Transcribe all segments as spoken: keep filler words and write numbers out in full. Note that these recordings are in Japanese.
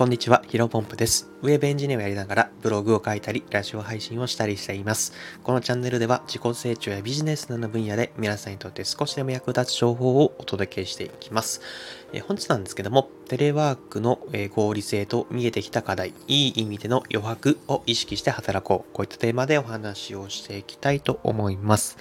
こんにちは、ヒロポンプです。ウェブエンジニアをやりながらブログを書いたり、ラジオ配信をしたりしています。このチャンネルでは自己成長やビジネスなどの分野で皆さんにとって少しでも役立つ情報をお届けしていきます。えー、本日なんですけども、テレワークの合理性と見えてきた課題、いい意味での余白を意識して働こう。こういったテーマでお話をしていきたいと思います。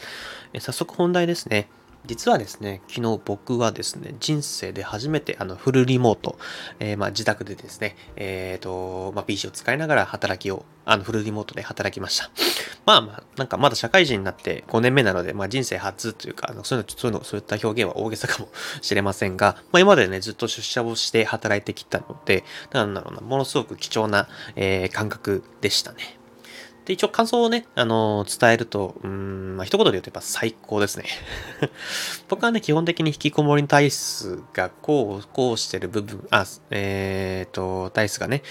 えー、早速本題ですね。実はですね、昨日僕はですね、人生で初めてあのフルリモート、えー、まあ自宅でですね、えーとまあ、ピーシー を使いながら働きを、あのフルリモートで働きました。まあまあ、なんかまだ社会人になってごねんめなので、まあ人生初というか、あのそういうの、そういうの、そういった表現は大げさかもしれませんが、まあ今までね、ずっと出社をして働いてきたので、なんだろうな、ものすごく貴重な、えー、感覚でしたね。で、一応感想をね、あのー、伝えると、うーん、まあ、一言で言うとやっぱ最高ですね。僕はね、基本的に引きこもり体質がこう、こうしてる部分、あ、えっと、体質がね、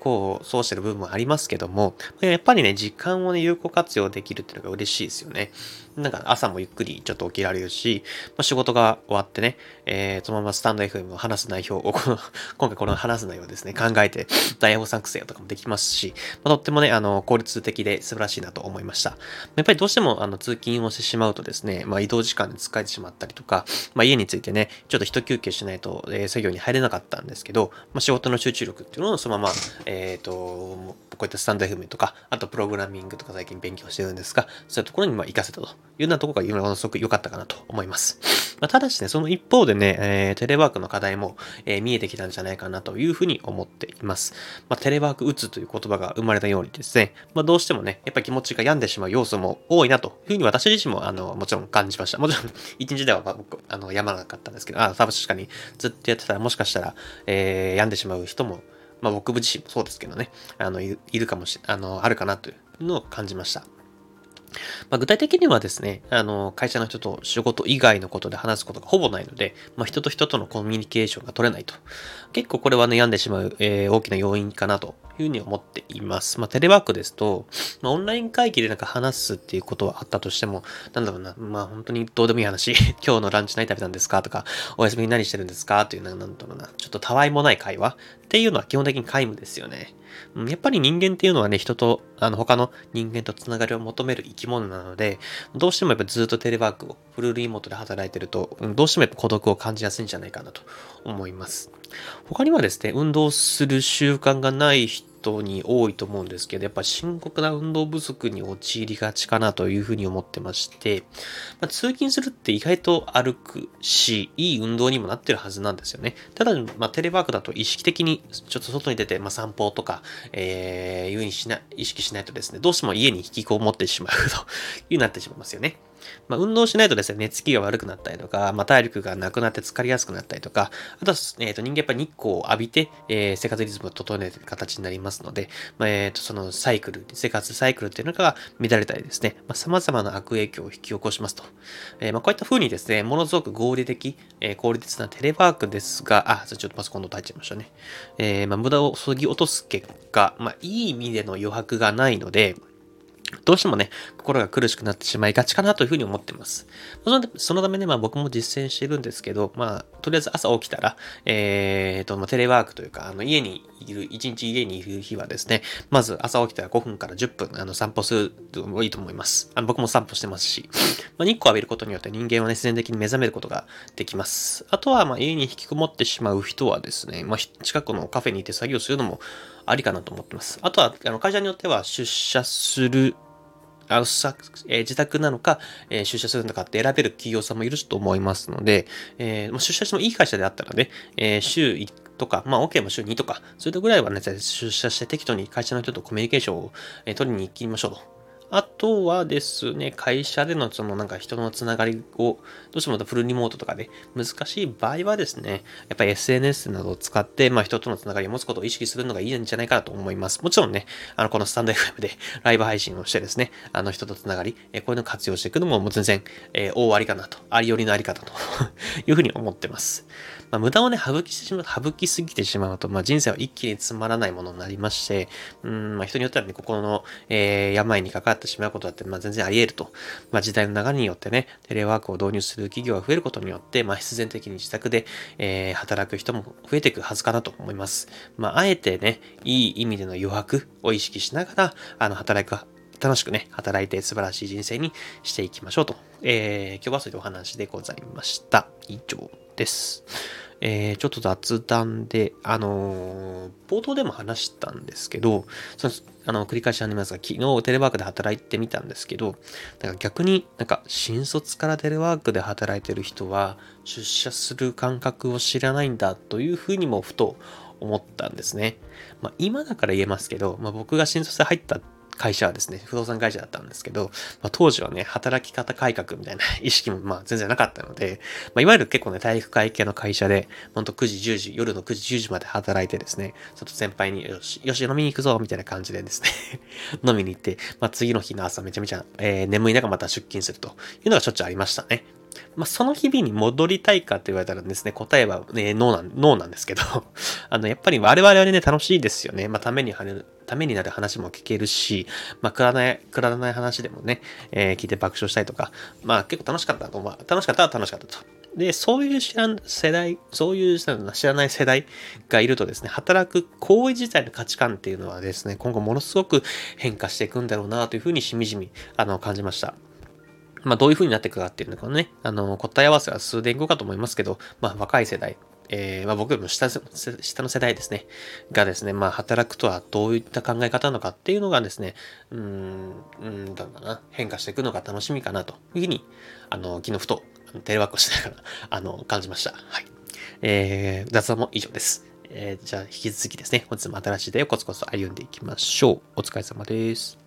こう、そうしてる部分もありますけども、やっぱりね、時間をね、有効活用できるっていうのが嬉しいですよね。なんか朝もゆっくりちょっと起きられるし、まあ、仕事が終わってね、えー、そのままスタンド エフエム の話す内容を、この今回この話す内容をですね、考えて台本作成とかもできますし、まあ、とってもね、あの、効率的で素晴らしいなと思いました。やっぱりどうしてもあの通勤をしてしまうとですね、まあ、移動時間で使えてしまったりとか、まあ、家についてね、ちょっと一休憩しないと、えー、作業に入れなかったんですけど、まあ、仕事の集中力っていうのをそのまま、えっと、こういったスタンド エフエム とか、あとプログラミングとか最近勉強してるんですが、そういうところにまあ活かせたと。いうようなところがものすごく良かったかなと思います。まあ、ただしね、その一方でね、えー、テレワークの課題も、えー、見えてきたんじゃないかなというふうに思っています。まあ、テレワークうつという言葉が生まれたようにですね、まあ、どうしてもね、やっぱり気持ちが病んでしまう要素も多いなというふうに私自身もあのもちろん感じました。もちろん一日では僕あの病まなかったんですけど、あ、確かにずっとやってたらもしかしたら、えー、病んでしまう人も、まあ、僕自身もそうですけどね、あの い, いるかもしあのあるかなというのを感じました。まあ、具体的にはですね、あの、会社の人と仕事以外のことで話すことがほぼないので、まあ、人と人とのコミュニケーションが取れないと。結構これはね、病んでしまう、えー、大きな要因かなというふうに思っています。まあ、テレワークですと、まあ、オンライン会議でなんか話すっていうことはあったとしても、なんだろうな、まあ、本当にどうでもいい話、今日のランチ何食べたんですかとか、お休みに何してるんですかという、なんだろうな、ちょっとたわいもない会話っていうのは基本的に皆無ですよね。やっぱり人間っていうのはね、人と、あの、他の人間とつながりを求める生き物なので、どうしてもやっぱずっとテレワークをフルリモートで働いてると、どうしてもやっぱ孤独を感じやすいんじゃないかなと思います。他にはですね、運動する習慣がない人、本当に多いと思うんですけど、やっぱ深刻な運動不足に陥りがちかなというふうに思ってまして、まあ、通勤するって意外と歩くし、いい運動にもなってるはずなんですよね。ただ、まあ、テレワークだと意識的にちょっと外に出て、まあ、散歩とか、えー、いうふうにしな、意識しないとですね、どうしても家に引きこもってしまうというになってしまいますよね。まあ、運動しないとですね、寝つきが悪くなったりとか、まあ、体力がなくなって疲れやすくなったりとか、あとは、えー、と人間やっぱり日光を浴びて、えー、生活リズムを整えている形になりますので、まあ、えー、とそのサイクル、生活サイクルっていうのが乱れたりですね、まあ、様々な悪影響を引き起こしますと。えーまあ、こういった風にですね、ものすごく合理的、えー、効率なテレワークですが、あ、ちょっとパソコンの音入っちゃいましたね。えーまあ、無駄を削ぎ落とす結果、まあ、いい意味での余白がないので、どうしてもね、心が苦しくなってしまいがちかなというふうに思っています。そのためね、まあ僕も実践してるんですけど、まあ、とりあえず朝起きたら、えーと、まあ、テレワークというか、あの、家にいる、一日家にいる日はですね、まず朝起きたらごふんからじゅっぷん、あの、散歩するのもいいと思います。あの、僕も散歩してますし、まあ、日光浴びることによって人間はね、自然的に目覚めることができます。あとは、まあ、家に引きこもってしまう人はですね、まあ、近くのカフェに行って作業するのも、ありかなと思ってます。あとは、あの会社によっては出社する、あのさえー、自宅なのか、えー、出社するのかって選べる企業さんもいると思いますので、えー、出社してもいい会社であったらね、えー、週いっかいとか、まあ、OK も週にとか、そういうぐらいはね、出社して適当に会社の人とコミュニケーションを、えー、取りに行きましょうと。あとはですね、会社でのそのなんか人のつながりを、どうしてもフルリモートとかで難しい場合はですね、やっぱり エスエヌエス などを使って、まあ人とのつながりを持つことを意識するのがいいんじゃないかなと思います。もちろんね、あのこのスタンド エフエム でライブ配信をしてですね、あの人とつながり、えこういうのを活用していくのももう全然、えー、大ありかなと、ありよりのあり方というふうに思ってます。まあ、無駄をね、省きしてしまう、省きすぎてしまうと、まあ人生は一気につまらないものになりまして、うん、まあ人によってはね、心の、えー、病にかかって、ってしまうことだって、まあ、全然あり得ると。まあ、時代の流れによってね、テレワークを導入する企業が増えることによって、まあ、必然的に自宅で、えー、働く人も増えていくはずかなと思います。まあ、あえてね、いい意味での余白を意識しながら、あの、働く、楽しくね、働いて素晴らしい人生にしていきましょうと。えー、今日はそういうお話でございました。以上です。えー、ちょっと雑談で、あのー、冒頭でも話したんですけど、そのあの繰り返しになりますが、昨日テレワークで働いてみたんですけど、なんか逆になんか新卒からテレワークで働いてる人は出社する感覚を知らないんだというふうにもふと思ったんですね。まあ、今だから言えますけど、まあ、僕が新卒で入った会社はですね、不動産会社だったんですけど、まあ、当時はね、働き方改革みたいな意識もまあ全然なかったので、まあ、いわゆる結構ね、体育会系の会社で、ほんとくじじゅうじ、夜のくじじゅうじまで働いてですね、ちょっと先輩によし、よし飲みに行くぞみたいな感じでですね、飲みに行って、まあ、次の日の朝めちゃめちゃ、えー、眠い中また出勤するというのがしょっちゅうありましたね。まあ、その日々に戻りたいかって言われたらですね、答えは、ね、ノーなん、ノーなんですけど、あの、やっぱり我々はね、楽しいですよね。まあ、ためにはね、ためになる話も聞けるし、まあ、くだらない、くだらない話でもね、えー、聞いて爆笑したりとか、まあ、結構楽しかったと、まあ、楽しかったら楽しかったと。で、そういう知らん世代、そういう知らない世代がいるとですね、働く行為自体の価値観っていうのはですね、今後ものすごく変化していくんだろうなというふうにしみじみ、あの、感じました。まあ、どういう風になっていくかっていうのがね、あの、答え合わせは数年後かと思いますけど、まあ、若い世代、えー、まあ、僕よりも下、下の世代ですね、がですね、まあ、働くとはどういった考え方なのかっていうのがですね、うーん、うーん、どうかな、変化していくのが楽しみかなというふうに、あの、昨日ふと、テレワークをしながら、あの、感じました。はい。えー、雑談も以上です。えー、じゃあ、引き続きですね、本日も新しいデーをコツコツと歩んでいきましょう。お疲れ様です。